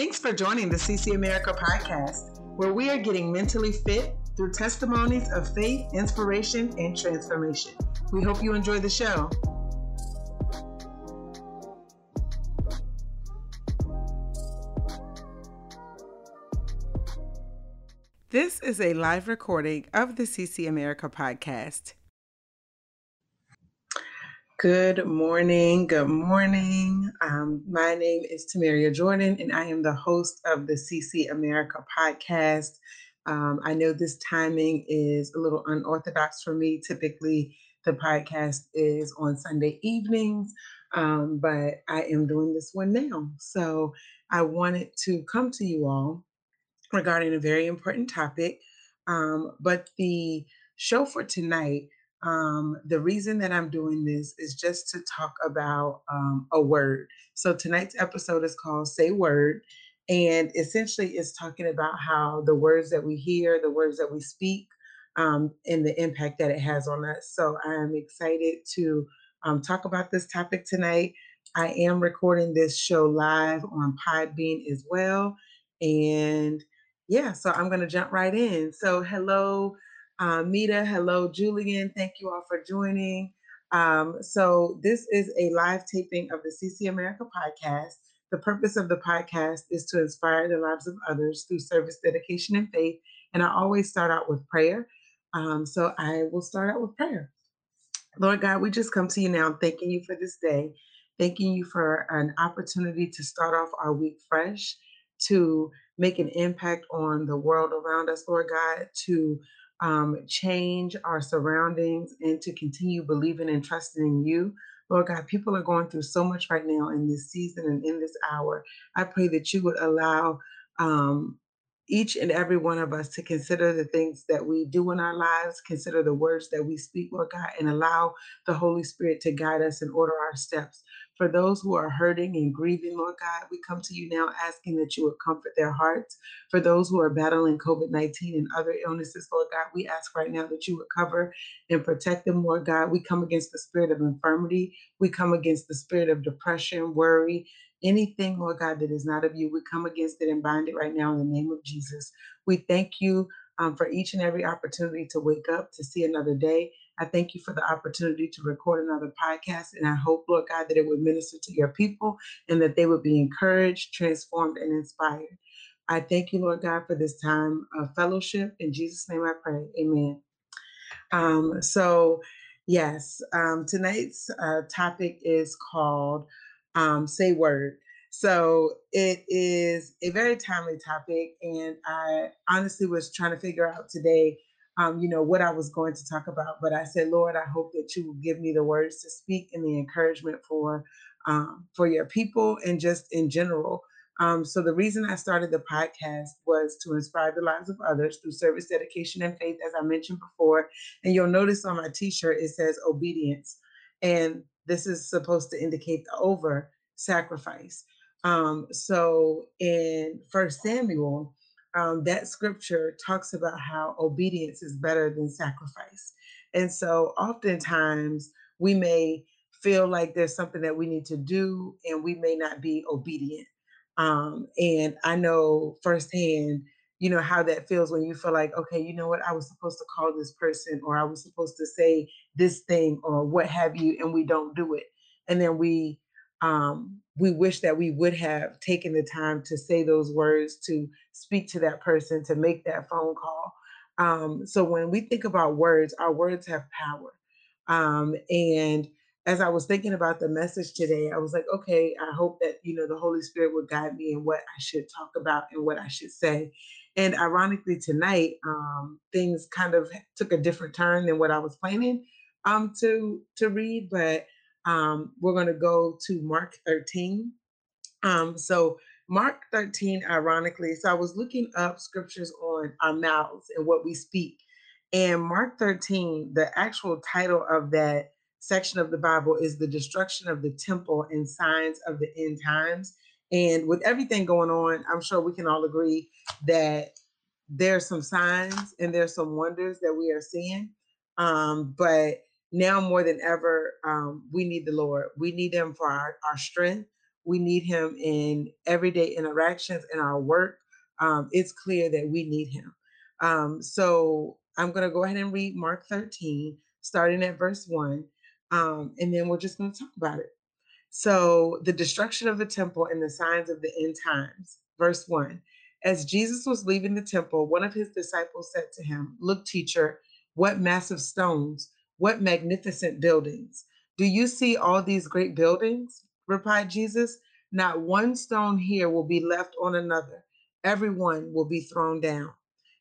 Thanks for joining the CC America podcast, where we are getting mentally fit through testimonies of faith, inspiration, and transformation. We hope you enjoy the show. This is a live recording of the CC America podcast. Good morning. Good morning. My name is Tamaria Jordan, and I am the host of the CC America podcast. I know this timing is a little unorthodox for me. Typically, the podcast is on Sunday evenings, but I am doing this one now. So I wanted to come to you all regarding a very important topic, but the show for tonight, the reason that I'm doing this is just to talk about a word. So tonight's episode is called Say Word, and essentially it's talking about how the words that we hear, the words that we speak, and the impact that it has on us. So I'm excited to talk about this topic tonight. I am recording this show live on Podbean as well. And yeah, so I'm going to jump right in. So hello, Mita. Hello, Julian. Thank you all for joining. So this is a live taping of the CC America podcast. The purpose of the podcast is to inspire the lives of others through service, dedication, and faith. And I always start out with prayer. So I will start out with prayer. Lord God, we just come to you now, thanking you for this day, thanking you for an opportunity to start off our week fresh, to make an impact on the world around us, Lord God, to change our surroundings and to continue believing and trusting in you. Lord God, people are going through so much right now in this season and in this hour. I pray that you would allow each and every one of us to consider the things that we do in our lives, consider the words that we speak, Lord God, and allow the Holy Spirit to guide us and order our steps. For those who are hurting and grieving, Lord God, we come to you now asking that you would comfort their hearts. For those who are battling COVID-19 and other illnesses, Lord God, we ask right now that you would cover and protect them, Lord God. We come against the spirit of infirmity. We come against the spirit of depression, worry, anything, Lord God, that is not of you. We come against it and bind it right now in the name of Jesus. We thank you for each and every opportunity to wake up, to see another day. I thank you for the opportunity to record another podcast, and I hope, Lord God, that it would minister to your people and that they would be encouraged, transformed, and inspired. I thank you, Lord God, for this time of fellowship. In Jesus' name I pray. Amen. So, yes, tonight's topic is called Say Word. So it is a very timely topic, and I honestly was trying to figure out today what I was going to talk about, but I said, Lord, I hope that you will give me the words to speak and the encouragement for your people and just in general. So the reason I started the podcast was to inspire the lives of others through service, dedication, and faith, as I mentioned before. And you'll notice on my t-shirt, it says obedience. And this is supposed to indicate the over sacrifice. So in First Samuel, that scripture talks about how obedience is better than sacrifice. And so oftentimes we may feel like there's something that we need to do and we may not be obedient. And I know firsthand, how that feels when you feel like, okay, I was supposed to call this person, or I was supposed to say this thing, or what have you, and we don't do it. And then we wish that we would have taken the time to say those words, to speak to that person, to make that phone call. So when we think about words, our words have power. And as I was thinking about the message today, I was like, okay, I hope that, the Holy Spirit would guide me in what I should talk about and what I should say. And ironically tonight, things kind of took a different turn than what I was planning to read, but we're going to go to Mark 13. So Mark 13, ironically, so I was looking up scriptures on our mouths and what we speak. And Mark 13, the actual title of that section of the Bible is The Destruction of the Temple and Signs of the End Times. And with everything going on, I'm sure we can all agree that there's some signs and there's some wonders that we are seeing. But now more than ever, we need the Lord. We need him for our strength. We need him in everyday interactions, in our work. It's clear that we need him. So I'm going to go ahead and read Mark 13, starting at verse 1, and then we're just going to talk about it. So the destruction of the temple and the signs of the end times. Verse 1, as Jesus was leaving the temple, one of his disciples said to him, "Look, teacher, what massive stones, what magnificent buildings. Do you see all these great buildings?" Replied Jesus, "Not one stone here will be left on another. Everyone will be thrown down."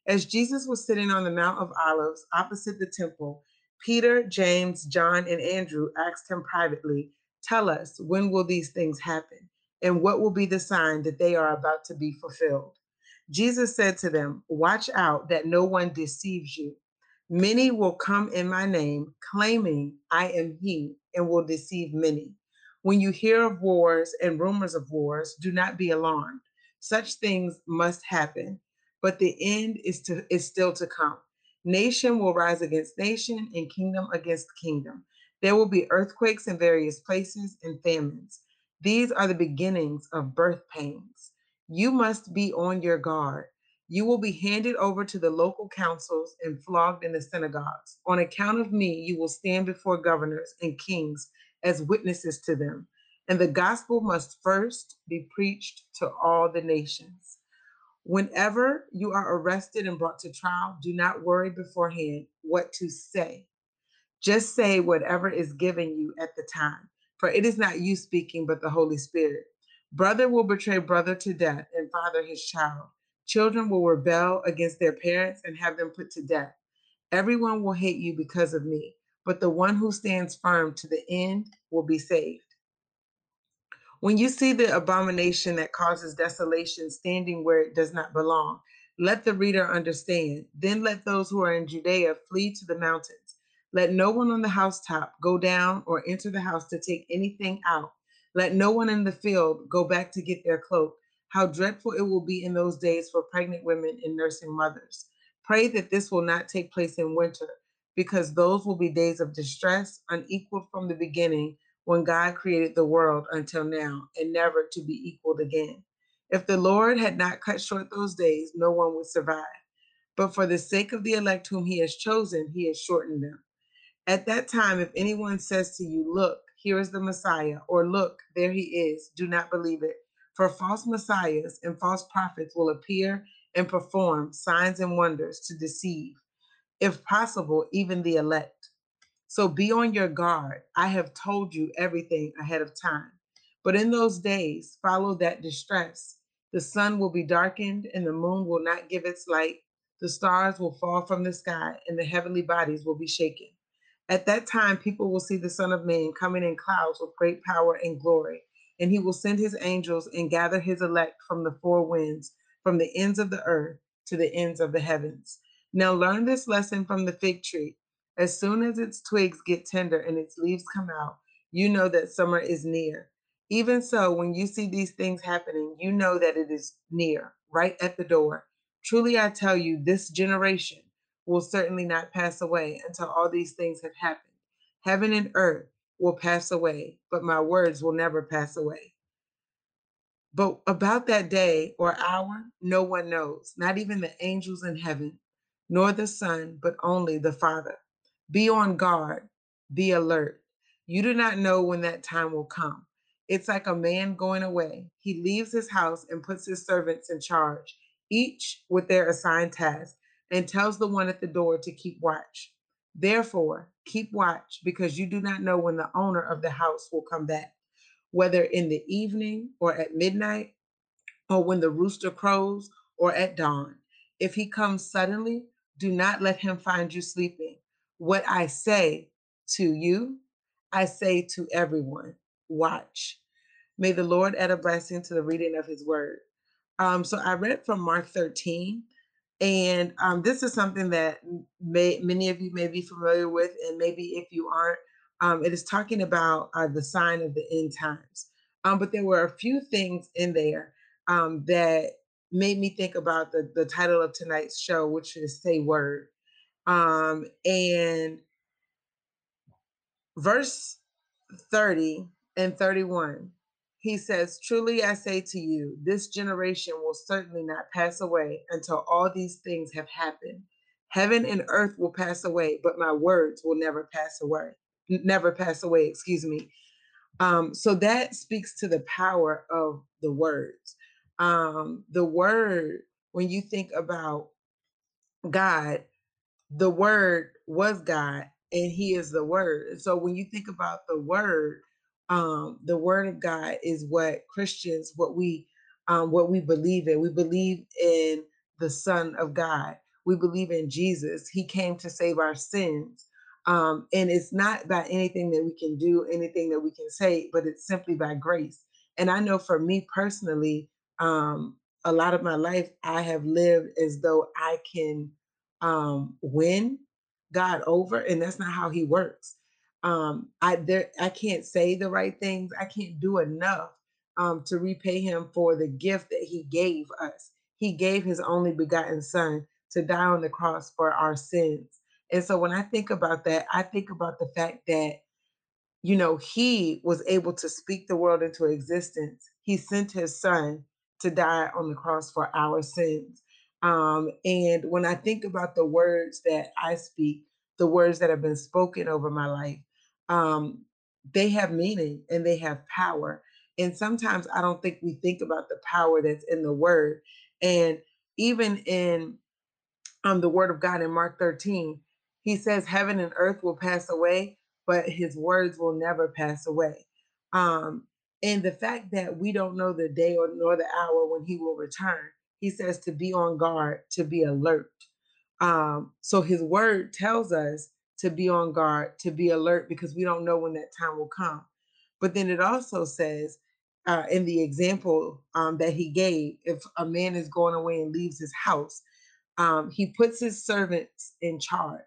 As Jesus was sitting on the Mount of Olives opposite the temple, Peter, James, John, and Andrew asked him privately, "Tell us, when will these things happen? And what will be the sign that they are about to be fulfilled?" Jesus said to them, "Watch out that no one deceives you. Many will come in my name, claiming I am he, and will deceive many. When you hear of wars and rumors of wars, do not be alarmed. Such things must happen, but the end is still to come. Nation will rise against nation and kingdom against kingdom. There will be earthquakes in various places and famines. These are the beginnings of birth pains. You must be on your guard. You will be handed over to the local councils and flogged in the synagogues. On account of me, you will stand before governors and kings as witnesses to them. And the gospel must first be preached to all the nations. Whenever you are arrested and brought to trial, do not worry beforehand what to say. Just say whatever is given you at the time, for it is not you speaking, but the Holy Spirit. Brother will betray brother to death and father his child. Children will rebel against their parents and have them put to death. Everyone will hate you because of me, but the one who stands firm to the end will be saved. When you see the abomination that causes desolation standing where it does not belong, let the reader understand. Then let those who are in Judea flee to the mountains. Let no one on the housetop go down or enter the house to take anything out. Let no one in the field go back to get their cloak. How dreadful it will be in those days for pregnant women and nursing mothers. Pray that this will not take place in winter, because those will be days of distress, unequaled from the beginning, when God created the world until now, and never to be equaled again. If the Lord had not cut short those days, no one would survive. But for the sake of the elect whom he has chosen, he has shortened them. At that time, if anyone says to you, 'Look, here is the Messiah,' or 'Look, there he is,' do not believe it. For false messiahs and false prophets will appear and perform signs and wonders to deceive, if possible, even the elect. So be on your guard. I have told you everything ahead of time. But in those days, follow that distress. The sun will be darkened and the moon will not give its light. The stars will fall from the sky and the heavenly bodies will be shaken. At that time, people will see the Son of Man coming in clouds with great power and glory, and he will send his angels and gather his elect from the four winds, from the ends of the earth to the ends of the heavens. Now learn this lesson from the fig tree. As soon as its twigs get tender and its leaves come out, you know that summer is near. Even so, when you see these things happening, you know that it is near, right at the door. Truly, I tell you, this generation will certainly not pass away until all these things have happened. Heaven and earth will pass away, but my words will never pass away. But about that day or hour, no one knows, not even the angels in heaven, nor the Son, but only the Father. Be on guard, be alert. You do not know when that time will come. It's like a man going away. He leaves his house and puts his servants in charge, each with their assigned task, and tells the one at the door to keep watch. Therefore, keep watch, because you do not know when the owner of the house will come back, whether in the evening or at midnight, or when the rooster crows, or at dawn. If he comes suddenly, do not let him find you sleeping. What I say to you, I say to everyone, watch." May the Lord add a blessing to the reading of his word. So I read from Mark 13. And this is something that many of you may be familiar with, and maybe if you aren't, it is talking about the sign of the end times. But there were a few things in there that made me think about the title of tonight's show, which is Say Word. And verse 30 and 31, He says, "Truly I say to you, this generation will certainly not pass away until all these things have happened. Heaven and earth will pass away, but my words will never pass away, excuse me. So that speaks to the power of the words. The word, when you think about God, the word was God and he is the word. And so when you think about the word of God is what Christians, what we believe in. We believe in the Son of God. We believe in Jesus. He came to save our sins. And it's not by anything that we can do, anything that we can say, but it's simply by grace. And I know for me personally, a lot of my life, I have lived as though I can win God over, and that's not how he works. I can't say the right things. I can't do enough to repay him for the gift that he gave us. He gave his only begotten son to die on the cross for our sins. And so when I think about that, I think about the fact that, you know, he was able to speak the world into existence. He sent his son to die on the cross for our sins. And when I think about the words that I speak, the words that have been spoken over my life, they have meaning and they have power. And sometimes I don't think we think about the power that's in the word. And even in the word of God in Mark 13, he says, heaven and earth will pass away, but his words will never pass away. And the fact that we don't know the day or nor the hour when he will return, he says to be on guard, to be alert. So his word tells us to be on guard, to be alert, because we don't know when that time will come. But then it also says in the example that he gave, if a man is going away and leaves his house, he puts his servants in charge,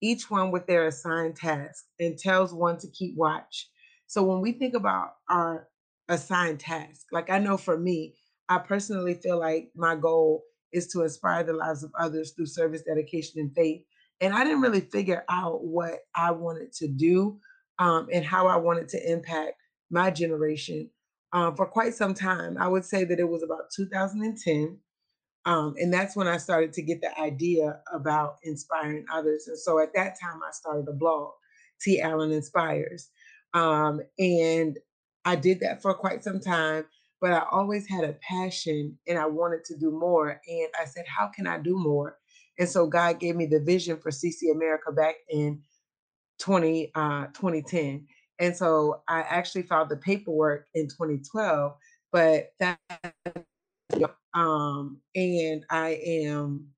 each one with their assigned task, and tells one to keep watch. So when we think about our assigned task, like I know for me, I personally feel like my goal is to inspire the lives of others through service, dedication, and faith. And I didn't really figure out what I wanted to do and how I wanted to impact my generation for quite some time. I would say that it was about 2010. And that's when I started to get the idea about inspiring others. And so at that time, I started a blog, T. Allen Inspires. And I did that for quite some time, but I always had a passion and I wanted to do more. And I said, how can I do more? And so God gave me the vision for CC America back in 2010. And so I actually filed the paperwork in 2012, but that and I am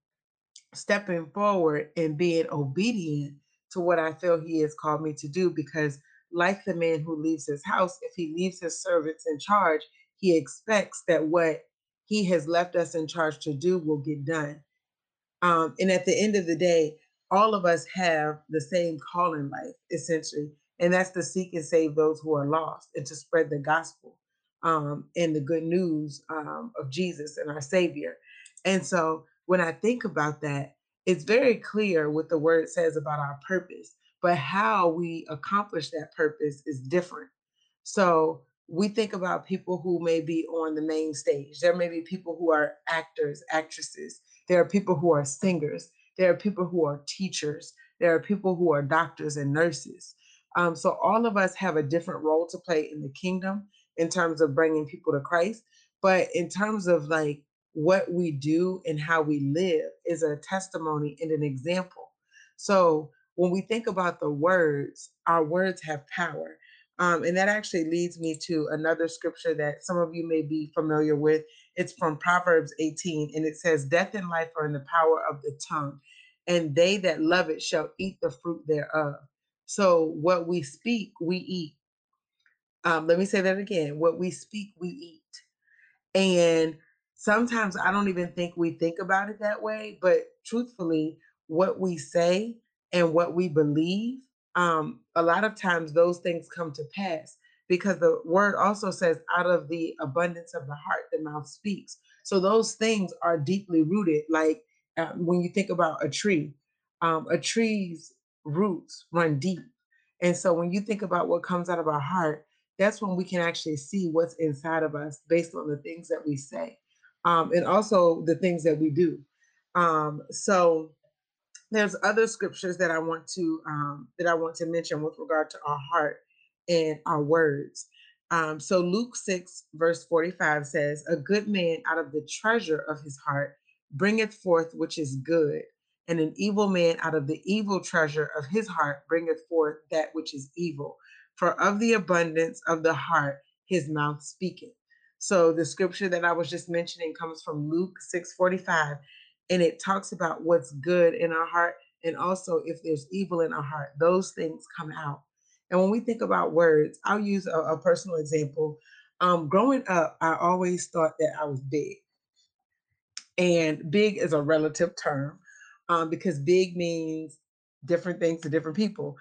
stepping forward and being obedient to what I feel he has called me to do, because like the man who leaves his house, if he leaves his servants in charge, he expects that what he has left us in charge to do will get done. And at the end of the day, all of us have the same call in life, essentially, and that's to seek and save those who are lost and to spread the gospel. And the good news of Jesus and our Savior. And so when I think about that, it's very clear what the word says about our purpose, but how we accomplish that purpose is different. So we think about people who may be on the main stage. There may be people who are actors, actresses. There are people who are singers. There are people who are teachers. There are people who are doctors and nurses. So all of us have a different role to play in the kingdom in terms of bringing people to Christ. But in terms of like what we do and how we live is a testimony and an example. So when we think about the words, our words have power. And that actually leads me to another scripture that some of you may be familiar with. It's from Proverbs 18, and it says, death and life are in the power of the tongue, and they that love it shall eat the fruit thereof. So what we speak, we eat. Let me say that again. What we speak, we eat. And sometimes I don't even think we think about it that way, but truthfully, what we say and what we believe, a lot of times those things come to pass, because the word also says out of the abundance of the heart, the mouth speaks. So those things are deeply rooted. Like when you think about a tree's roots run deep. And so when you think about what comes out of our heart, that's when we can actually see what's inside of us based on the things that we say, and also the things that we do. So there's other scriptures that I want to mention with regard to our heart and our words. So Luke 6, verse 45 says, "A good man out of the treasure of his heart bringeth forth which is good, and an evil man out of the evil treasure of his heart bringeth forth that which is evil. For of the abundance of the heart his mouth speaketh." So the scripture that I was just mentioning comes from Luke 6:45, and it talks about what's good in our heart, and also if there's evil in our heart, those things come out. And when we think about words, I'll use a personal example. Growing up, I always thought that I was big. And big is a relative term, because big means different things to different people.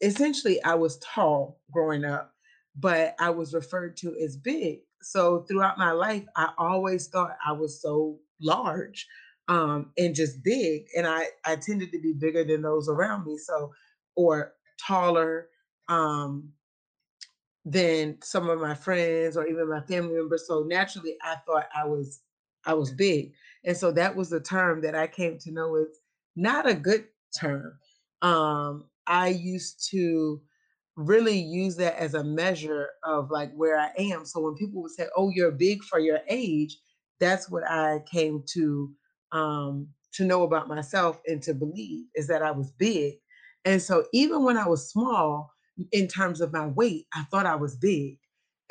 Essentially, I was tall growing up, but I was referred to as big. So throughout my life, I always thought I was so large, and just big. And I tended to be bigger than those around me. So, or taller than some of my friends or even my family members. So naturally, I thought I was big. And so that was the term that I came to know is not a good term. I used to really use that as a measure of like where I am. So when people would say, "Oh, you're big for your age," that's what I came to know about myself and to believe, is that I was big. And so even when I was small, in terms of my weight, I thought I was big.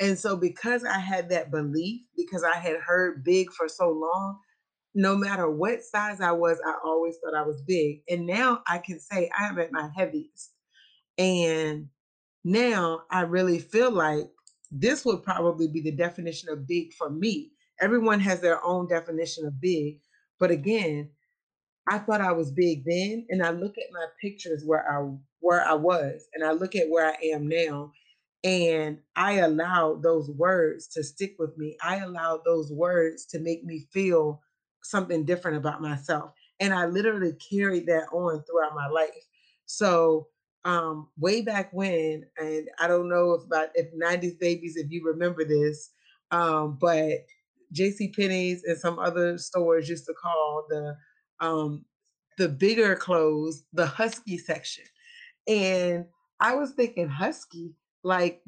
And so because I had that belief, because I had heard big for so long, no matter what size I was, I always thought I was big. And now I can say I am at my heaviest. And now I really feel like this would probably be the definition of big for me. Everyone has their own definition of big. But again, I thought I was big then, and I look at my pictures where I was, and I look at where I am now, and I allowed those words to stick with me. I allowed those words to make me feel something different about myself, and I literally carried that on throughout my life. So way back when, and I don't know if 90s babies, if you remember this, but JCPenney's and some other stores used to call the bigger clothes the husky section. And I was thinking husky, like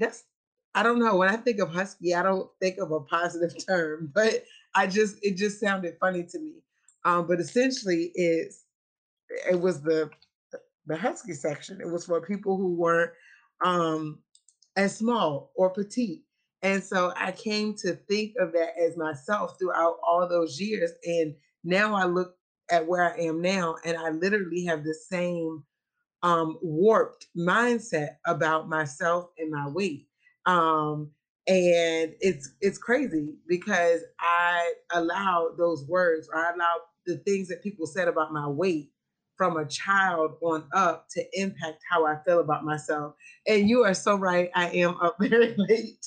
I don't know. When I think of husky, I don't think of a positive term, but it just sounded funny to me. But essentially it was the husky section. It was for people who weren't as small or petite. And so I came to think of that as myself throughout all those years. And now I look at where I am now, and I literally have the same warped mindset about myself and my weight. And it's crazy because I allowed those words, or I allowed the things that people said about my weight from a child on up to impact how I feel about myself. And you are so right. I am up very late.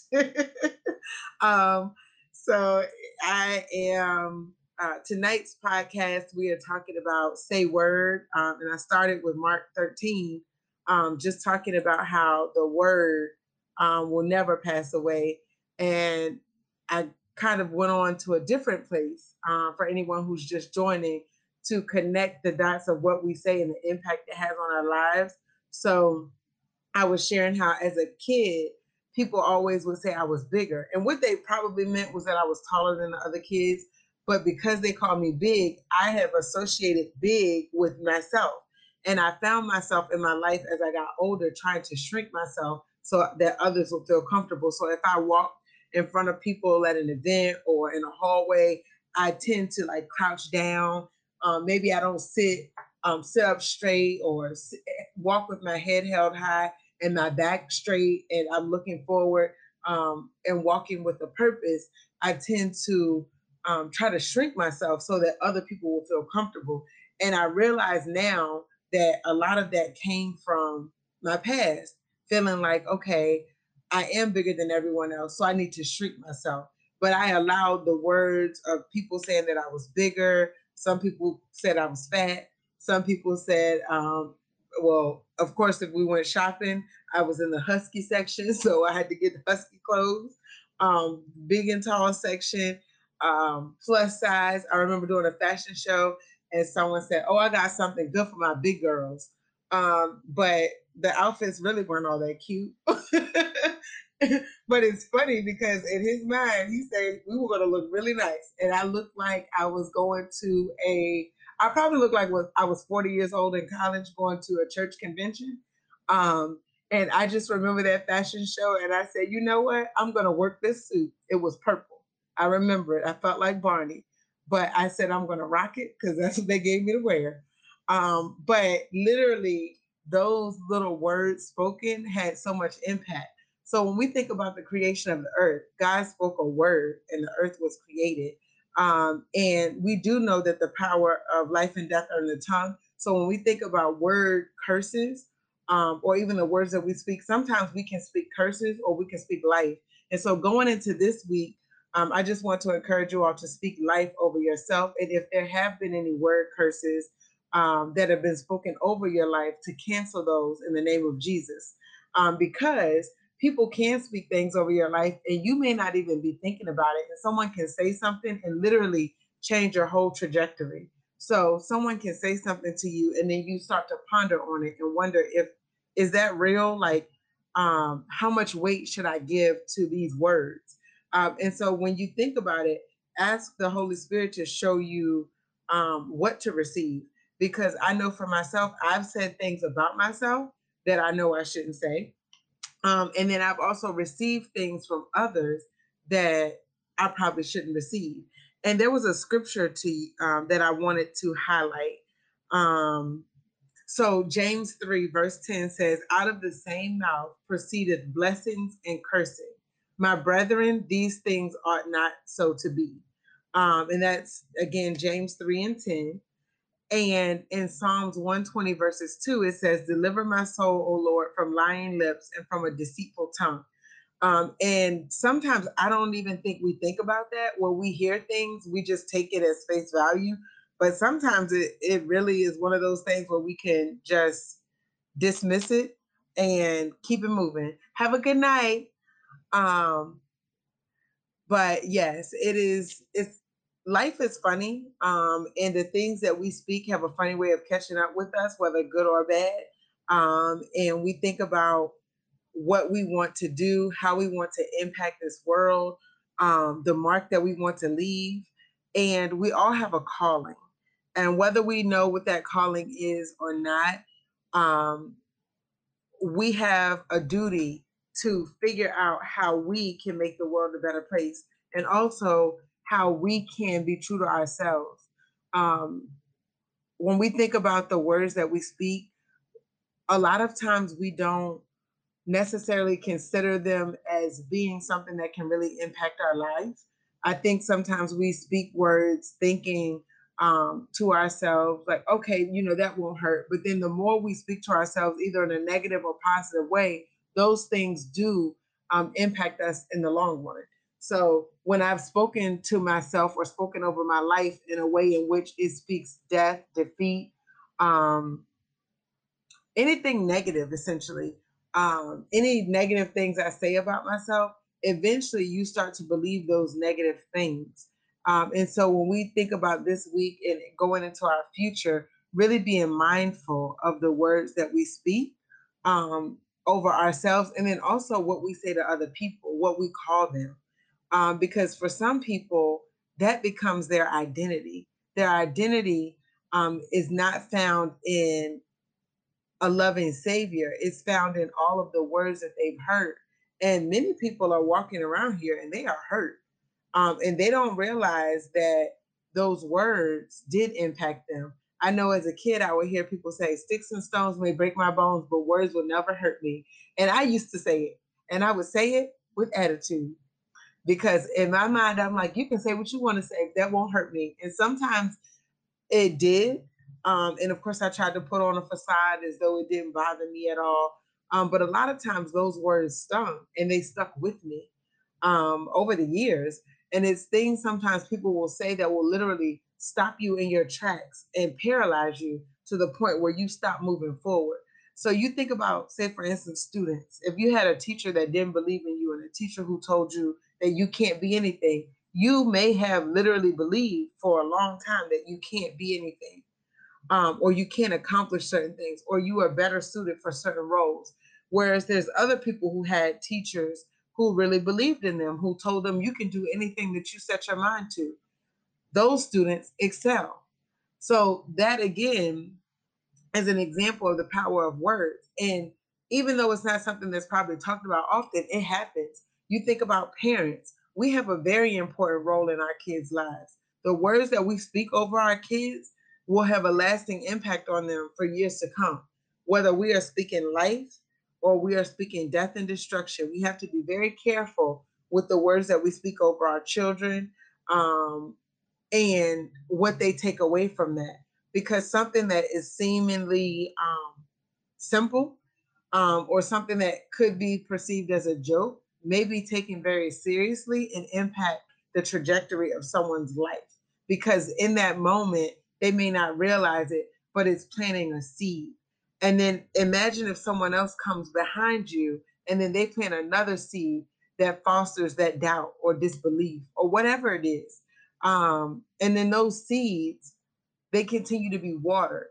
So I am... tonight's podcast, we are talking about say word. And I started with Mark 13, just talking about how the word will never pass away. And I kind of went on to a different place for anyone who's just joining, to connect the dots of what we say and the impact it has on our lives. So I was sharing how as a kid, people always would say I was bigger. And what they probably meant was that I was taller than the other kids. But because they call me big, I have associated big with myself. And I found myself in my life as I got older trying to shrink myself so that others will feel comfortable. So if I walk in front of people at an event or in a hallway, I tend to like crouch down. Maybe I don't sit up straight, or walk with my head held high and my back straight, and I'm looking forward and walking with a purpose. I tend to try to shrink myself so that other people will feel comfortable. And I realize now that a lot of that came from my past, feeling like, okay, I am bigger than everyone else, so I need to shrink myself. But I allowed the words of people saying that I was bigger. Some people said I was fat. Some people said well, of course, if we went shopping, I was in the husky section, so I had to get husky clothes, big and tall section, plus size. I remember doing a fashion show and someone said, oh, I got something good for my big girls. But the outfits really weren't all that cute. But it's funny because in his mind, he said we were going to look really nice. And I looked like I was going to I probably looked like I was 40 years old in college going to a church convention. And I just remember that fashion show. And I said, you know what? I'm going to work this suit. It was purple. I remember it. I felt like Barney. But I said, I'm going to rock it because that's what they gave me to wear. But literally, those little words spoken had so much impact. So when we think about the creation of the earth, God spoke a word and the earth was created. And we do know that the power of life and death are in the tongue. So when we think about word curses, or even the words that we speak, sometimes we can speak curses or we can speak life. And so going into this week, I just want to encourage you all to speak life over yourself. And if there have been any word curses that have been spoken over your life, to cancel those in the name of Jesus, because people can speak things over your life and you may not even be thinking about it. And someone can say something and literally change your whole trajectory. So someone can say something to you and then you start to ponder on it and wonder if, is that real? Like, how much weight should I give to these words? And so when you think about it, ask the Holy Spirit to show you what to receive. Because I know for myself, I've said things about myself that I know I shouldn't say. And then I've also received things from others that I probably shouldn't receive. And there was a scripture that I wanted to highlight. So James 3 verse 10 says, out of the same mouth proceedeth blessings and cursing. My brethren, these things ought not so to be. And that's, again, James 3 and 10. And in Psalms 120, verses 2, it says, deliver my soul, O Lord, from lying lips and from a deceitful tongue. And sometimes I don't even think we think about that. When we hear things, we just take it as face value. But sometimes it really is one of those things where we can just dismiss it and keep it moving. Have a good night. But yes, life is funny, and the things that we speak have a funny way of catching up with us, whether good or bad. And we think about what we want to do, how we want to impact this world, the mark that we want to leave. And we all have a calling. And whether we know what that calling is or not, we have a duty to figure out how we can make the world a better place, and also how we can be true to ourselves. When we think about the words that we speak, a lot of times we don't necessarily consider them as being something that can really impact our lives. I think sometimes we speak words thinking to ourselves, like, okay, that won't hurt. But then the more we speak to ourselves, either in a negative or positive way, those things do impact us in the long run. So when I've spoken to myself or spoken over my life in a way in which it speaks death, defeat, anything negative, essentially, any negative things I say about myself, eventually you start to believe those negative things. And so when we think about this week and going into our future, really being mindful of the words that we speak over ourselves, and then also what we say to other people, what we call them. Because for some people, that becomes their identity. Their identity is not found in a loving Savior. It's found in all of the words that they've heard. And many people are walking around here and they are hurt. And they don't realize that those words did impact them. I know as a kid, I would hear people say, sticks and stones may break my bones, but words will never hurt me. And I used to say it. And I would say it with attitude. Because in my mind, I'm like, you can say what you want to say. That won't hurt me. And sometimes it did. And of course, I tried to put on a facade as though it didn't bother me at all. But a lot of times those words stung and they stuck with me over the years. And it's things sometimes people will say that will literally stop you in your tracks and paralyze you to the point where you stop moving forward. So you think about, say, for instance, students. If you had a teacher that didn't believe in you and a teacher who told you that you can't be anything, you may have literally believed for a long time that you can't be anything, or you can't accomplish certain things, or you are better suited for certain roles. Whereas there's other people who had teachers who really believed in them, who told them you can do anything that you set your mind to. Those students excel. So that, again, as an example of the power of words. And even though it's not something that's probably talked about often, it happens. You think about parents. We have a very important role in our kids' lives. The words that we speak over our kids will have a lasting impact on them for years to come. Whether we are speaking life or we are speaking death and destruction, we have to be very careful with the words that we speak over our children, and what they take away from that. Because something that is seemingly simple, or something that could be perceived as a joke, may be taken very seriously and impact the trajectory of someone's life. Because in that moment, they may not realize it, but it's planting a seed. And then imagine if someone else comes behind you and then they plant another seed that fosters that doubt or disbelief or whatever it is. And then those seeds, they continue to be watered.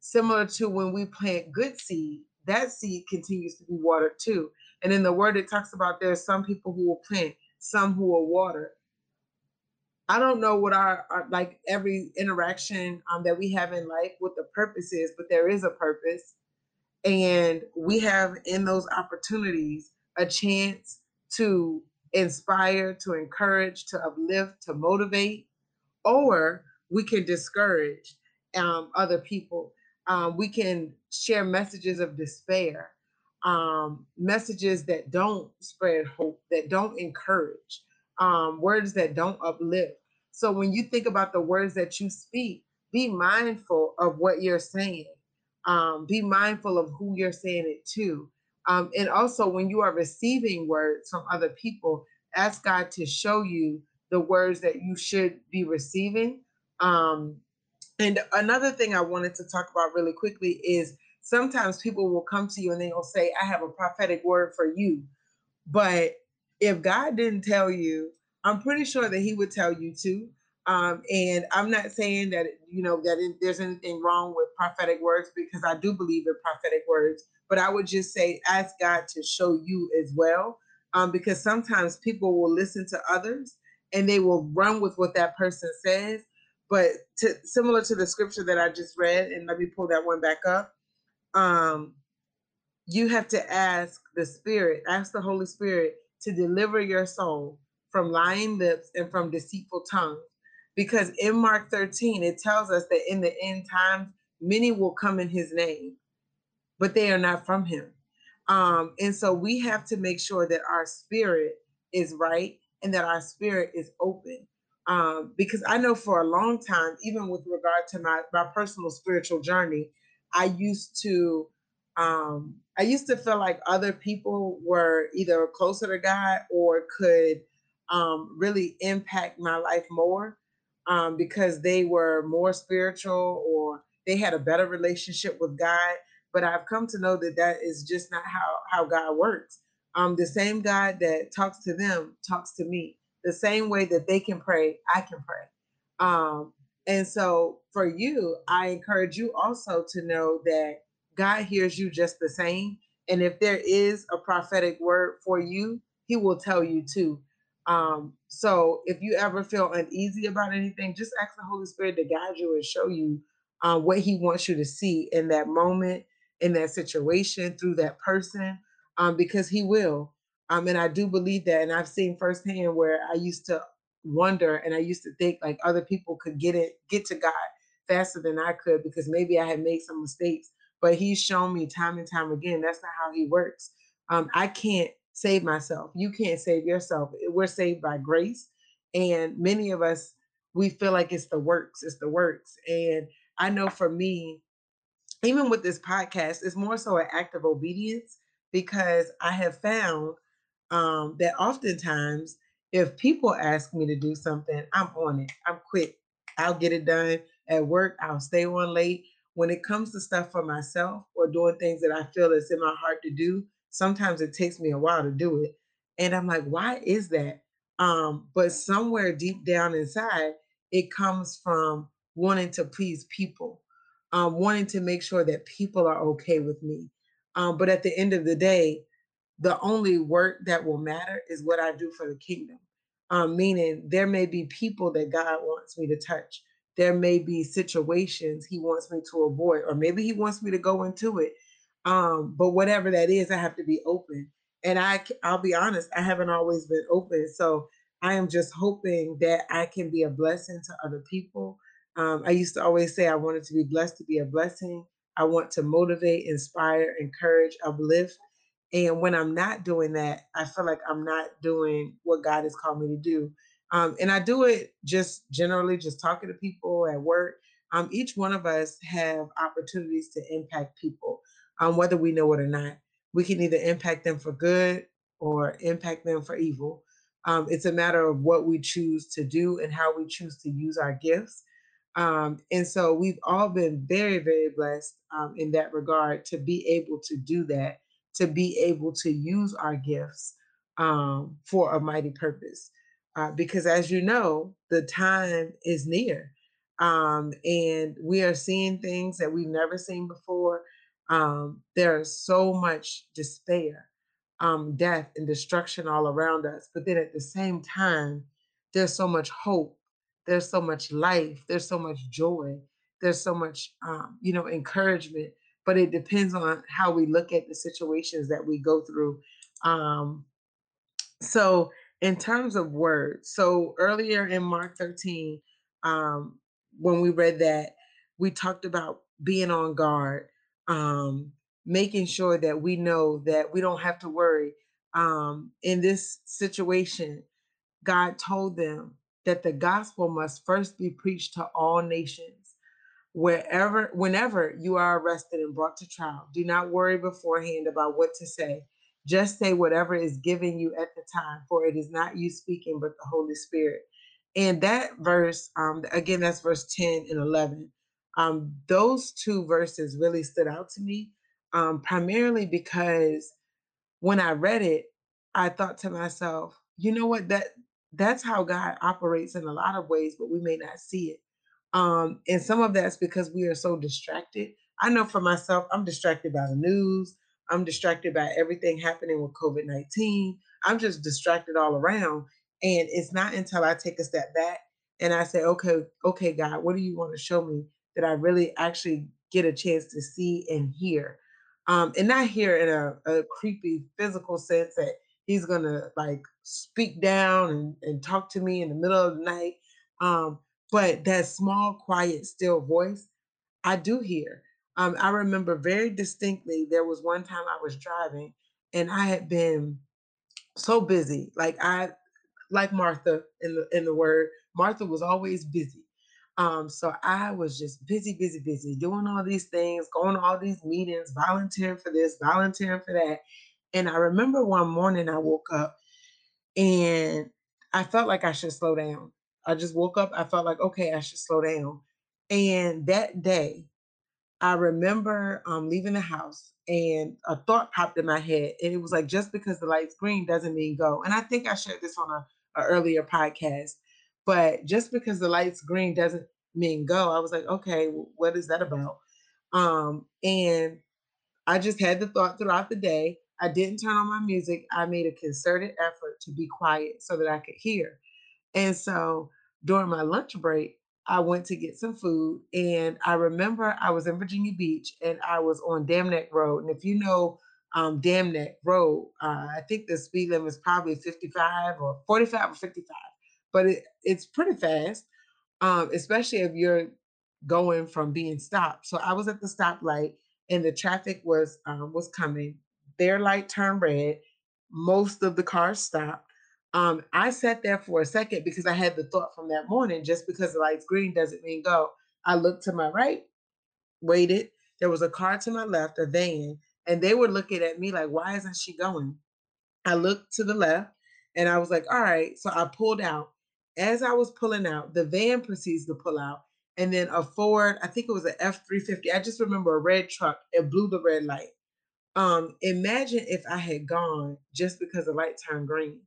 Similar to when we plant good seed, that seed continues to be watered too. And in the word, it talks about there are some people who will plant, some who will water. I don't know what our like every interaction that we have in life, what the purpose is, but there is a purpose. And we have in those opportunities a chance to inspire, to encourage, to uplift, to motivate, or we can discourage other people. We can share messages of despair. Messages that don't spread hope, that don't encourage, words that don't uplift. So when you think about the words that you speak, be mindful of what you're saying. Be mindful of who you're saying it to. And also when you are receiving words from other people, ask God to show you the words that you should be receiving. And another thing I wanted to talk about really quickly is sometimes people will come to you and they'll say, I have a prophetic word for you. But if God didn't tell you, I'm pretty sure that he would tell you too. And I'm not saying that, you know, that there's anything wrong with prophetic words, because I do believe in prophetic words. But I would just say, ask God to show you as well, because sometimes people will listen to others and they will run with what that person says. But similar to the scripture that I just read, and let me pull that one back up. You have to ask the Spirit, ask the Holy Spirit to deliver your soul from lying lips and from deceitful tongues. Because in Mark 13, it tells us that in the end times, many will come in his name, but they are not from him. And so we have to make sure that our spirit is right and that our spirit is open. Because I know for a long time, even with regard to my personal spiritual journey, I used to feel like other people were either closer to God or could really impact my life more because they were more spiritual or they had a better relationship with God. But I've come to know that that is just not how God works. The same God that talks to them talks to me. The same way that they can pray, I can pray. And so for you, I encourage you also to know that God hears you just the same. And if there is a prophetic word for you, he will tell you too. So if you ever feel uneasy about anything, just ask the Holy Spirit to guide you and show you what he wants you to see in that moment, in that situation, through that person, because he will. And I do believe that. And I've seen firsthand where I used to wonder and I used to think like other people could get to God faster than I could because maybe I had made some mistakes, but he's shown me time and time again that's not how he works. I can't save myself. You can't save yourself. We're saved by grace, and many of us, we feel like it's the works. And I know for me, even with this podcast, it's more so an act of obedience, because I have found that oftentimes if people ask me to do something, I'm on it. I'm quick. I'll get it done. At work, I'll stay on late. when it comes to stuff for myself or doing things that I feel it's in my heart to do, sometimes it takes me a while to do it. And I'm like, why is that? But somewhere deep down inside, it comes from wanting to please people, wanting to make sure that people are okay with me. But at the end of the day, the only work that will matter is what I do for the kingdom. Meaning there may be people that God wants me to touch. There may be situations he wants me to avoid, or maybe he wants me to go into it. But whatever that is, I have to be open. And I'll be honest, I haven't always been open. So I am just hoping that I can be a blessing to other people. I used to always say I wanted to be blessed to be a blessing. I want to motivate, inspire, encourage, uplift. And when I'm not doing that, I feel like I'm not doing what God has called me to do. And I do it just generally, just talking to people at work. Each one of us have opportunities to impact people, whether we know it or not. We can either impact them for good or impact them for evil. It's a matter of what we choose to do and how we choose to use our gifts. And so we've all been very, very blessed in that regard to be able to do that, to be able to use our gifts for a mighty purpose. Because as you know, the time is near. And we are seeing things that we've never seen before. There is so much despair, death and destruction all around us. But then at the same time, there's so much hope. There's so much life. There's so much joy. There's so much, encouragement. But it depends on how we look at the situations that we go through. So in terms of words, so earlier in Mark 13, when we read that, we talked about being on guard, making sure that we know that we don't have to worry. In this situation, God told them that the gospel must first be preached to all nations. Whenever you are arrested and brought to trial, do not worry beforehand about what to say. Just say whatever is given you at the time, for it is not you speaking, but the Holy Spirit. And that verse, again, that's verse 10 and 11. Those two verses really stood out to me, primarily because when I read it, I thought to myself, you know what, that's how God operates in a lot of ways, but we may not see it. And some of that's because we are so distracted. I know for myself, I'm distracted by the news. I'm distracted by everything happening with COVID-19. I'm just distracted all around. And it's not until I take a step back and I say, okay, God, what do you want to show me that I really actually get a chance to see and hear? And not hear in a creepy physical sense that he's going to like speak down and talk to me in the middle of the night. But that small, quiet, still voice, I do hear. I remember very distinctly, there was one time I was driving and I had been so busy. Like Martha in the word, Martha was always busy. So I was just busy, doing all these things, going to all these meetings, volunteering for this, volunteering for that. And I remember one morning I woke up and I felt like I should slow down. I just woke up. I felt like, okay, I should slow down. And that day, I remember leaving the house and a thought popped in my head. And it was like, just because the light's green doesn't mean go. And I think I shared this on an earlier podcast, but just because the light's green doesn't mean go. I was like, okay, what is that about? And I just had the thought throughout the day. I didn't turn on my music. I made a concerted effort to be quiet so that I could hear. And so during my lunch break, I went to get some food. And I remember I was in Virginia Beach and I was on Dam Neck Road. And if you know Dam Neck Road, I think the speed limit is probably 55 or 45 or 55. But it's pretty fast, especially if you're going from being stopped. So I was at the stoplight and the traffic was coming. Their light turned red. Most of the cars stopped. I sat there for a second because I had the thought from that morning, just because the light's green doesn't mean go. I looked to my right, waited. There was a car to my left, a van, and they were looking at me like, why isn't she going? I looked to the left and I was like, all right. So I pulled out. As I was pulling out, the van proceeds to pull out and then a Ford, I think it was an F-350. I just remember a red truck. It blew the red light. Imagine if I had gone just because the light turned green.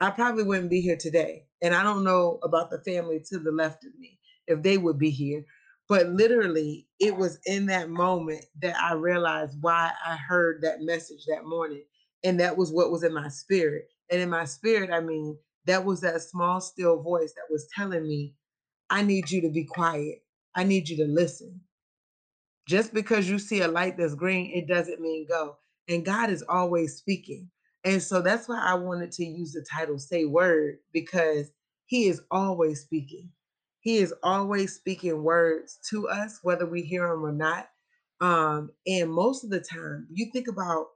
I probably wouldn't be here today. And I don't know about the family to the left of me, if they would be here. But literally, it was in that moment that I realized why I heard that message that morning. And that was what was in my spirit. And in my spirit, I mean, that was that small, still voice that was telling me, I need you to be quiet. I need you to listen. Just because you see a light that's green, it doesn't mean go. And God is always speaking. And so that's why I wanted to use the title, Say Word, because he is always speaking. He is always speaking words to us, whether we hear them or not. And most of the time, you think about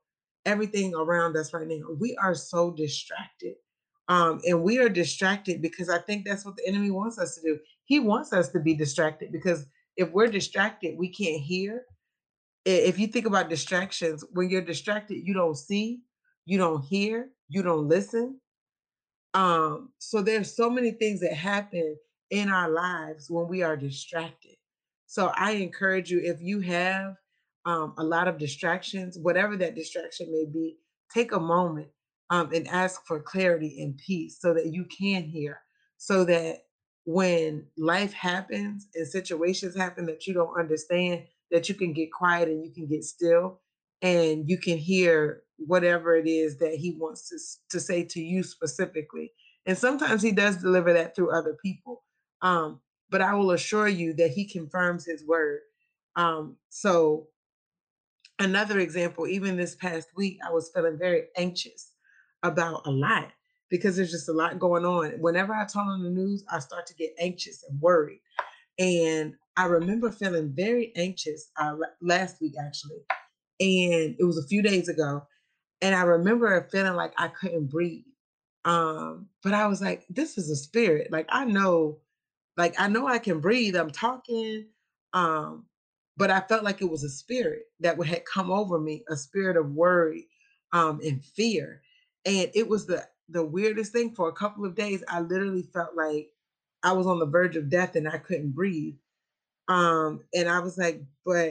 everything around us right now. We are so distracted. And we are distracted because I think that's what the enemy wants us to do. He wants us to be distracted because if we're distracted, we can't hear. If you think about distractions, when you're distracted, you don't see, you don't hear, you don't listen. So there's so many things that happen in our lives when we are distracted. So I encourage you, if you have a lot of distractions, whatever that distraction may be, take a moment and ask for clarity and peace so that you can hear, so that when life happens and situations happen that you don't understand, that you can get quiet and you can get still and you can hear whatever it is that he wants to say to you specifically. And sometimes he does deliver that through other people. But I will assure you that he confirms his word. So another example, even this past week, I was feeling very anxious about a lot, because there's just a lot going on. Whenever I turn on the news, I start to get anxious and worried. And I remember feeling very anxious last week, actually. And it was a few days ago. And I remember feeling like I couldn't breathe. But I was like, this is a spirit. Like, I know I can breathe. I'm talking. But I felt like it was a spirit that had come over me, a spirit of worry and fear. And it was the weirdest thing. For a couple of days, I literally felt like I was on the verge of death and I couldn't breathe. And I was like, but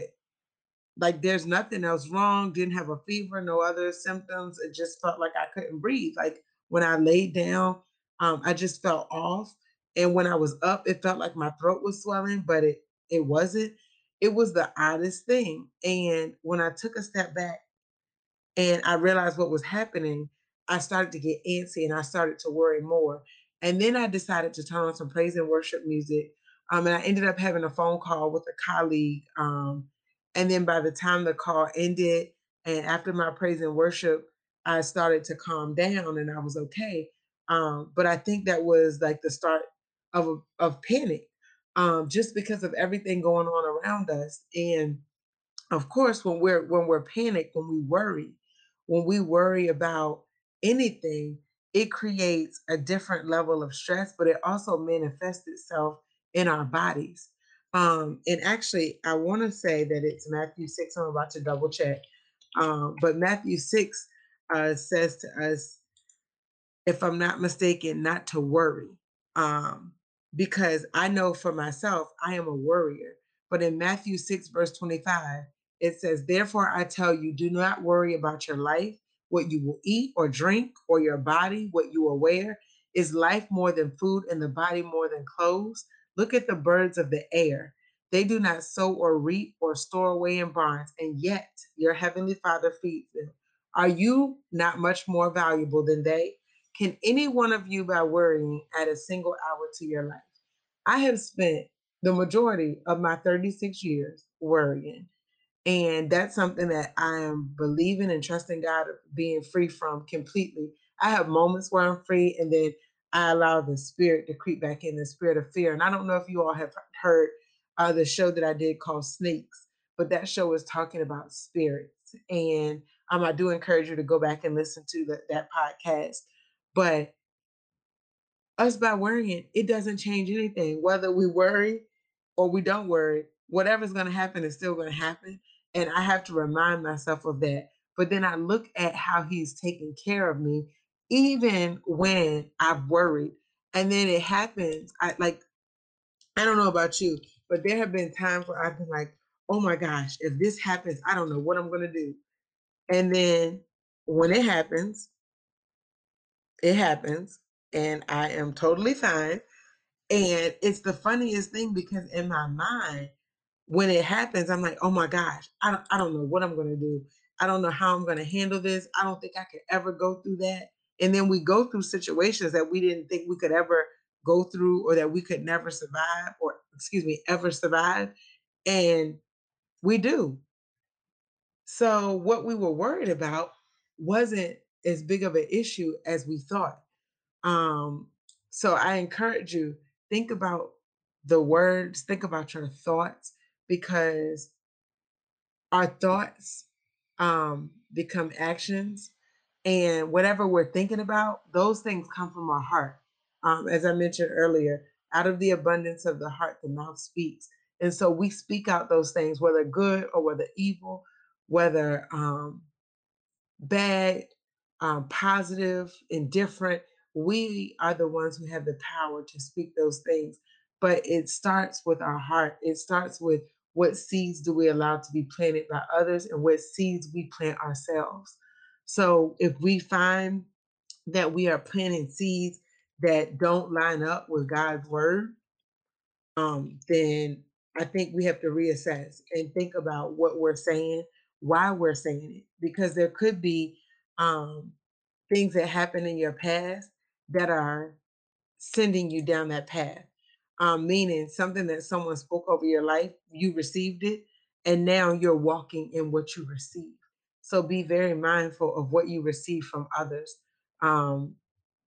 like, there's nothing else wrong. Didn't have a fever, no other symptoms. It just felt like I couldn't breathe. Like when I laid down, I just felt off. And when I was up, it felt like my throat was swelling, but it wasn't. It was the oddest thing. And when I took a step back and I realized what was happening, I started to get antsy and I started to worry more. And then I decided to turn on some praise and worship music. And I ended up having a phone call with a colleague. And then by the time the call ended and after my praise and worship, I started to calm down and I was okay. But I think that was like the start of panic, just because of everything going on around us. And of course, when we're panicked, when we worry about anything, it creates a different level of stress, but it also manifests itself in our bodies. And actually, I want to say that it's Matthew 6. I'm about to double check. But Matthew 6 says to us, if I'm not mistaken, not to worry. Because I know for myself, I am a worrier. But in Matthew 6, verse 25, it says, therefore, I tell you, do not worry about your life, what you will eat or drink, or your body, what you will wear. Is life more than food and the body more than clothes? Look at the birds of the air. They do not sow or reap or store away in barns, and yet your heavenly Father feeds them. Are you not much more valuable than they? Can any one of you by worrying add a single hour to your life? I have spent the majority of my 36 years worrying. And that's something that I am believing and trusting God of being free from completely. I have moments where I'm free and then I allow the spirit to creep back in, the spirit of fear. And I don't know if you all have heard the show that I did called Snakes, but that show is talking about spirits. And I do encourage you to go back and listen to that podcast. But us by worrying, it doesn't change anything. Whether we worry or we don't worry, whatever's going to happen is still going to happen. And I have to remind myself of that. But then I look at how he's taking care of me, even when I've worried. And then it happens. I like I don't know about you, but there have been times where I've been like, oh my gosh, if this happens, I don't know what I'm going to do. And then when it happens, and I am totally fine. And it's the funniest thing because in my mind, when it happens, I'm like, oh my gosh, I don't know what I'm going to do. I don't know how I'm going to handle this. I don't think I could ever go through that. And then we go through situations that we didn't think we could ever go through or that we could never survive or, ever survive. And we do. So what we were worried about wasn't as big of an issue as we thought. So I encourage you, think about the words, think about your thoughts, because our thoughts become actions, and whatever we're thinking about, those things come from our heart. As I mentioned earlier, out of the abundance of the heart, the mouth speaks. And so we speak out those things, whether good or whether evil, whether bad, positive, indifferent. We are the ones who have the power to speak those things. But it starts with our heart. It starts with what seeds do we allow to be planted by others and what seeds we plant ourselves. So if we find that we are planting seeds that don't line up with God's word, then I think we have to reassess and think about what we're saying, why we're saying it, because there could be things that happen in your past that are sending you down that path, meaning something that someone spoke over your life, you received it, and now you're walking in what you received. So be very mindful of what you receive from others,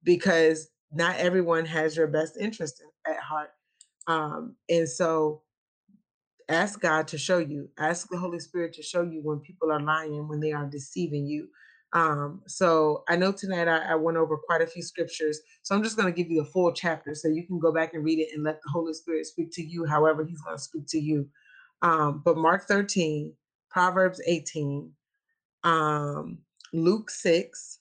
because not everyone has your best interest at heart. And so ask God to show you, ask the Holy Spirit to show you when people are lying, when they are deceiving you. So I know tonight I went over quite a few scriptures, so I'm just going to give you the full chapter so you can go back and read it and let the Holy Spirit speak to you however he's going to speak to you. But Mark 13, Proverbs 18, Luke 6,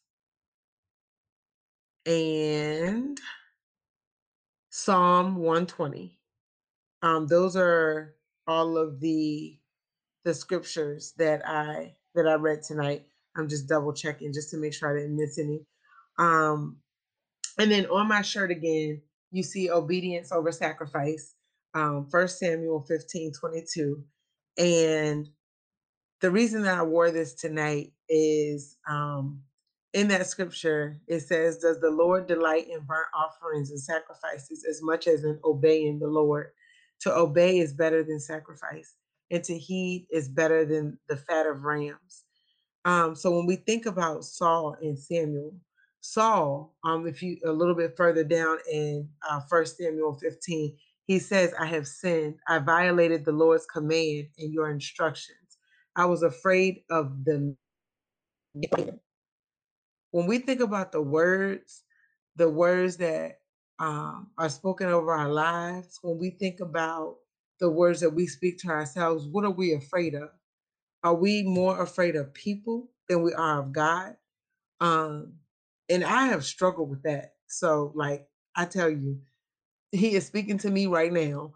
and Psalm 120. Those are all of the scriptures that I read tonight. I'm just double checking just to make sure I didn't miss any. And then on my shirt again, you see obedience over sacrifice, First Samuel 15:22. And the reason that I wore this tonight is in that scripture, it says, does the Lord delight in burnt offerings and sacrifices as much as in obeying the Lord? To obey is better than sacrifice, and to heed is better than the fat of rams. So when we think about Saul and Samuel, Saul, if you a little bit further down in 1 Samuel 15, he says, I have sinned. I violated the Lord's command and your instructions. I was afraid of the. When we think about the words that are spoken over our lives, when we think about the words that we speak to ourselves, what are we afraid of? Are we more afraid of people than we are of God? And I have struggled with that. So like I tell you, he is speaking to me right now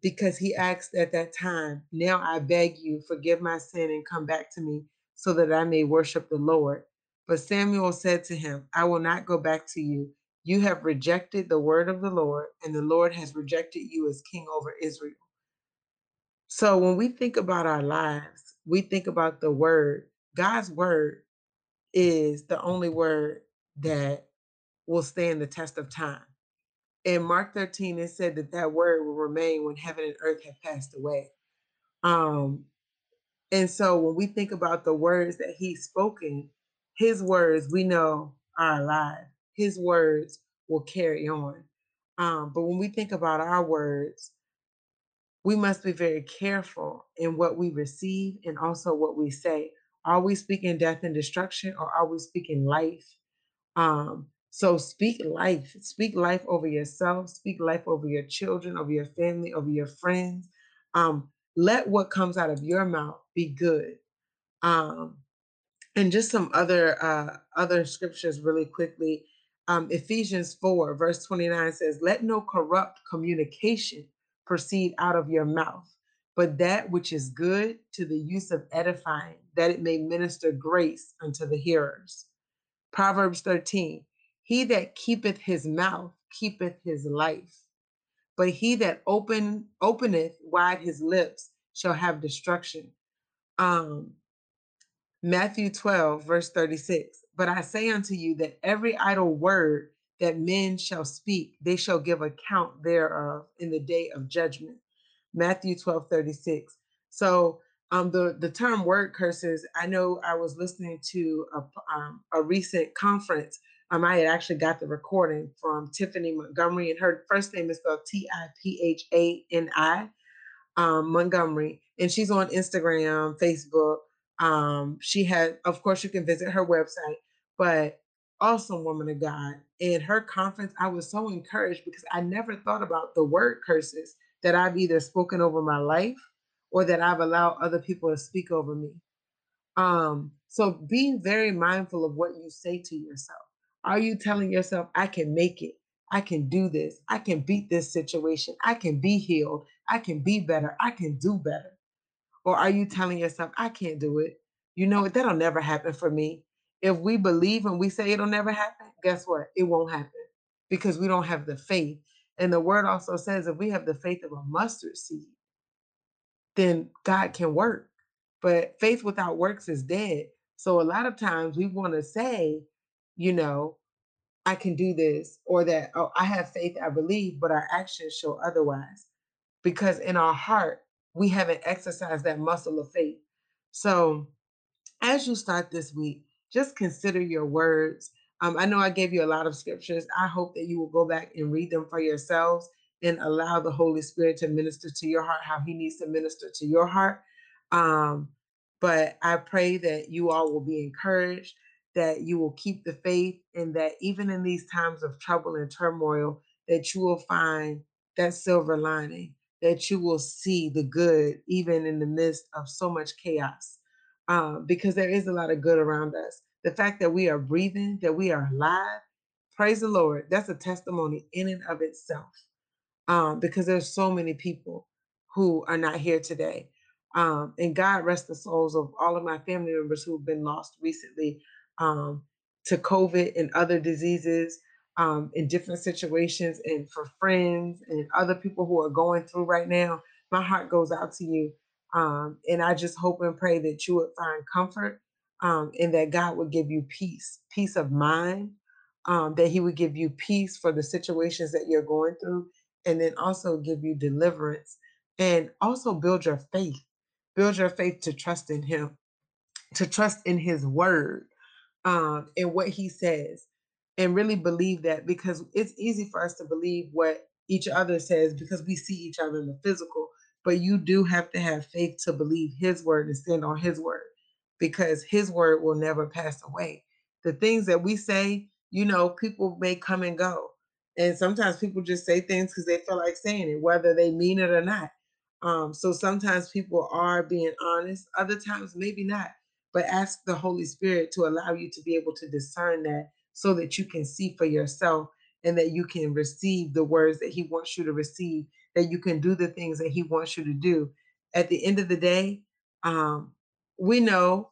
because he asked at that time, now I beg you, forgive my sin and come back to me so that I may worship the Lord. But Samuel said to him, I will not go back to you. You have rejected the word of the Lord, and the Lord has rejected you as king over Israel. So when we think about our lives, we think about the word. God's word is the only word that will stand the test of time. In Mark 13, it said that that word will remain when heaven and earth have passed away. And so when we think about the words that he's spoken, his words we know are alive. His words will carry on. But when we think about our words, we must be very careful in what we receive and also what we say. Are we speaking death and destruction, or are we speaking life? So speak life. Speak life over yourself. Speak life over your children, over your family, over your friends. Let what comes out of your mouth be good. And just some other scriptures really quickly. Ephesians 4, verse 29 says, "Let no corrupt communication proceed out of your mouth, but that which is good to the use of edifying, that it may minister grace unto the hearers." Proverbs 13, "He that keepeth his mouth keepeth his life, but he that openeth wide his lips shall have destruction." Matthew 12, verse 36, "But I say unto you that every idle word that men shall speak, they shall give account thereof in the day of judgment." Matthew 12, 36. So the term word curses, I know I was listening to a recent conference. I had actually got the recording from Tiphani Montgomery, and her first name is spelled Tiphani Montgomery. And she's on Instagram, Facebook. She had, of course, you can visit her website, but awesome woman of God. In her conference, I was so encouraged because I never thought about the word curses that I've either spoken over my life or that I've allowed other people to speak over me. So being very mindful of what you say to yourself. Are you telling yourself, I can make it, I can do this, I can beat this situation, I can be healed, I can be better, I can do better? Or are you telling yourself, I can't do it? You know what? That'll never happen for me. If we believe and we say it'll never happen, guess what? It won't happen because we don't have the faith. And the word also says if we have the faith of a mustard seed, then God can work. But faith without works is dead. So a lot of times we want to say, you know, I can do this, or that, oh, I have faith, I believe, but our actions show otherwise. Because in our heart, we haven't exercised that muscle of faith. So as you start this week, just consider your words. I know I gave you a lot of scriptures. I hope that you will go back and read them for yourselves and allow the Holy Spirit to minister to your heart, how he needs to minister to your heart. But I pray that you all will be encouraged, that you will keep the faith, and that even in these times of trouble and turmoil, that you will find that silver lining, that you will see the good, even in the midst of so much chaos, because there is a lot of good around us. The fact that we are breathing, that we are alive, praise the Lord, that's a testimony in and of itself, because there's so many people who are not here today. And God rest the souls of all of my family members who've been lost recently to COVID and other diseases, in different situations, and for friends and other people who are going through right now. My heart goes out to you. And I just hope and pray that you would find comfort, and that God would give you peace, peace of mind, that he would give you peace for the situations that you're going through, and then also give you deliverance, and also build your faith to trust in him, to trust in his word, and what he says, and really believe that, because it's easy for us to believe what each other says because we see each other in the physical, but you do have to have faith to believe his word and stand on his word, because his word will never pass away. The things that we say, you know, people may come and go. And sometimes people just say things because they feel like saying it, whether they mean it or not. So sometimes people are being honest, other times maybe not, but ask the Holy Spirit to allow you to be able to discern that so that you can see for yourself, and that you can receive the words that he wants you to receive, that you can do the things that he wants you to do. At the end of the day, we know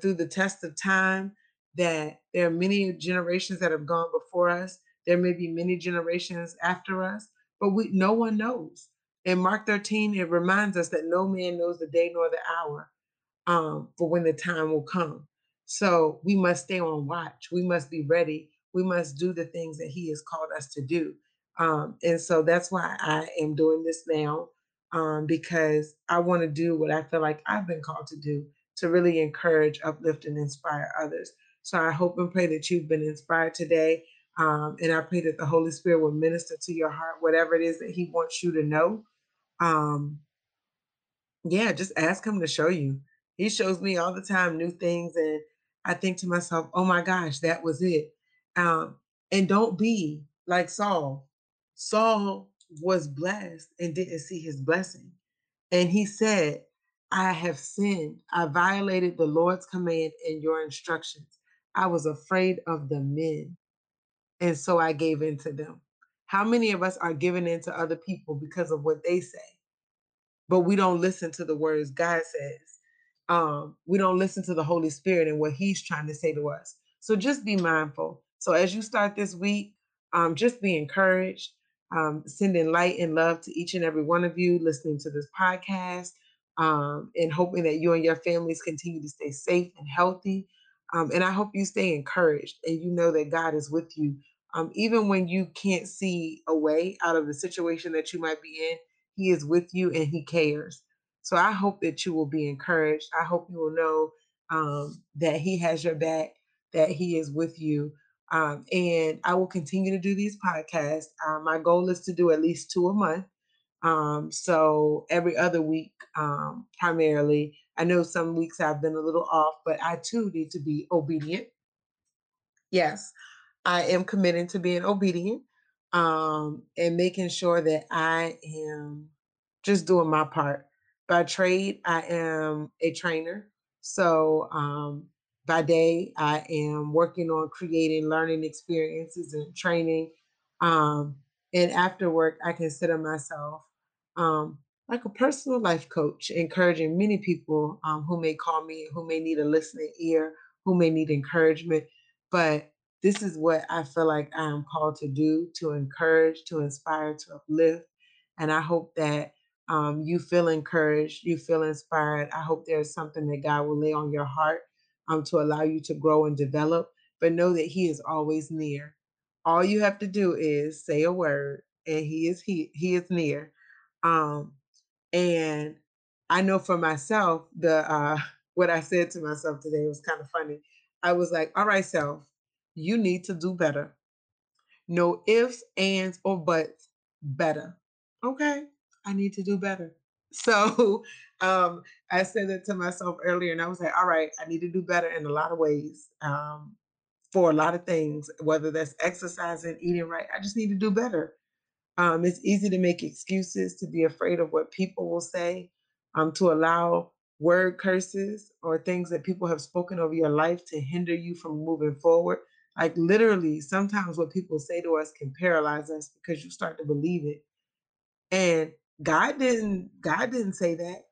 through the test of time that there are many generations that have gone before us. There may be many generations after us, but no one knows. In Mark 13, it reminds us that no man knows the day nor the hour for when the time will come. So we must stay on watch. We must be ready. We must do the things that he has called us to do. And so that's why I am doing this now, because I want to do what I feel like I've been called to do, to really encourage, uplift, and inspire others. So I hope and pray that you've been inspired today. And I pray that the Holy Spirit will minister to your heart, whatever it is that he wants you to know. Just ask him to show you. He shows me all the time new things. And I think to myself, oh my gosh, that was it. And don't be like Saul. Saul was blessed and didn't see his blessing. And he said, I have sinned. I violated the Lord's command and your instructions. I was afraid of the men. And so I gave in to them. How many of us are giving in to other people because of what they say? But we don't listen to the words God says. We don't listen to the Holy Spirit and what he's trying to say to us. So just be mindful. So as you start this week, just be encouraged, sending light and love to each and every one of you listening to this podcast, and hoping that you and your families continue to stay safe and healthy. And I hope you stay encouraged and you know that God is with you. Even when you can't see a way out of the situation that you might be in, he is with you and he cares. So I hope that you will be encouraged. I hope you will know that he has your back, that he is with you. And I will continue to do these podcasts. My goal is to do at least 2 a month. So every other week, primarily. I know some weeks I've been a little off, but I too need to be obedient. Yes, I am committed to being obedient, and making sure that I am just doing my part. By trade, I am a trainer. So by day, I am working on creating learning experiences and training. And after work, I consider myself like a personal life coach, encouraging many people who may call me, who may need a listening ear, who may need encouragement. But this is what I feel like I am called to do, to encourage, to inspire, to uplift. And I hope that you feel encouraged, you feel inspired. I hope there's something that God will lay on your heart to allow you to grow and develop, but know that he is always near. All you have to do is say a word and he is near. And I know for myself, what I said to myself today was kind of funny. I was like, all right, self, you need to do better. No ifs, ands, or buts, better. Okay. I need to do better. So I said that to myself earlier and I was like, all right, I need to do better in a lot of ways, for a lot of things, whether that's exercising, eating right. I just need to do better. It's easy to make excuses, to be afraid of what people will say, to allow word curses or things that people have spoken over your life to hinder you from moving forward. Like literally, sometimes what people say to us can paralyze us because you start to believe it. And God didn't say that,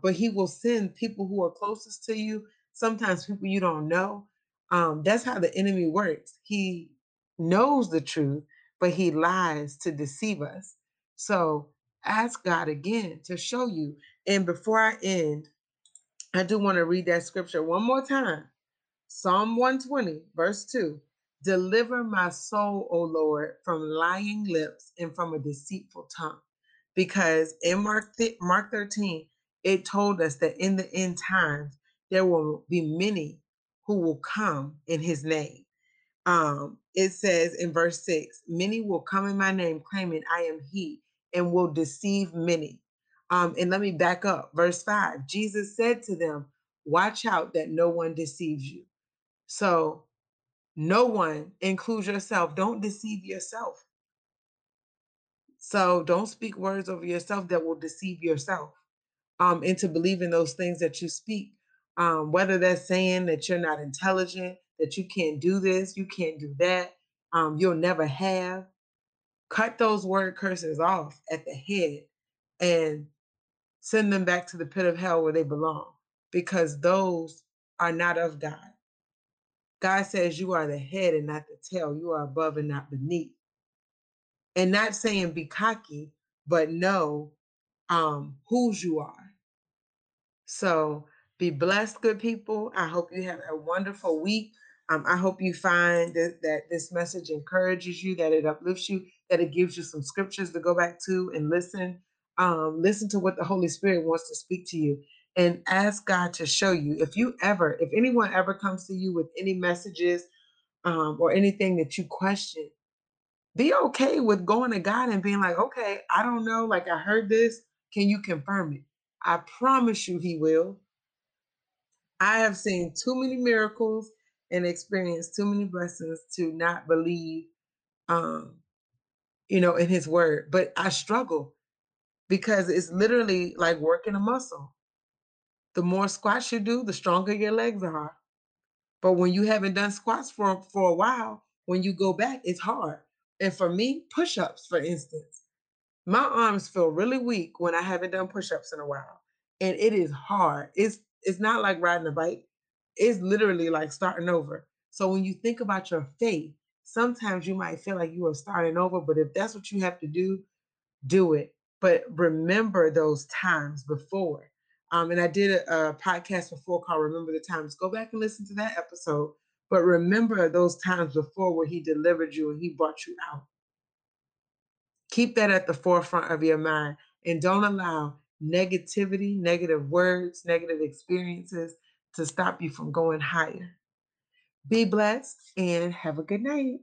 but he will send people who are closest to you, sometimes people you don't know. That's how the enemy works. He knows the truth, but he lies to deceive us. So ask God again to show you. And before I end, I do want to read that scripture one more time. Psalm 120, verse 2. Deliver my soul, O Lord, from lying lips and from a deceitful tongue. Because in Mark 13, it told us that in the end times, there will be many who will come in his name. It says in verse 6, many will come in my name claiming I am he and will deceive many. And let me back up. Verse 5, Jesus said to them, watch out that no one deceives you. So no one, include yourself. Don't deceive yourself. So don't speak words over yourself that will deceive yourself into believing those things that you speak, whether that's saying that you're not intelligent, that you can't do this, you can't do that, you'll never have. Cut those word curses off at the head and send them back to the pit of hell where they belong, because those are not of God. God says you are the head and not the tail. You are above and not beneath. And not saying be cocky, but know whose you are. So be blessed, good people. I hope you have a wonderful week. I hope you find that this message encourages you, that it uplifts you, that it gives you some scriptures to go back to and listen. Listen to what the Holy Spirit wants to speak to you. And ask God to show you. If anyone ever comes to you with any messages or anything that you question, be okay with going to God and being like, okay, I don't know. Like, I heard this. Can you confirm it? I promise you he will. I have seen too many miracles and experienced too many blessings to not believe, in his word. But I struggle because it's literally like working a muscle. The more squats you do, the stronger your legs are. But when you haven't done squats for a while, when you go back, it's hard. And for me, push-ups, for instance, my arms feel really weak when I haven't done push-ups in a while. And it is hard. It's not like riding a bike. It's literally like starting over. So when you think about your faith, sometimes you might feel like you are starting over, but if that's what you have to do, do it. But remember those times before. And I did a podcast before called Remember the Times. Go back and listen to that episode. But remember those times before where he delivered you and he brought you out. Keep that at the forefront of your mind and don't allow negativity, negative words, negative experiences to stop you from going higher. Be blessed and have a good night.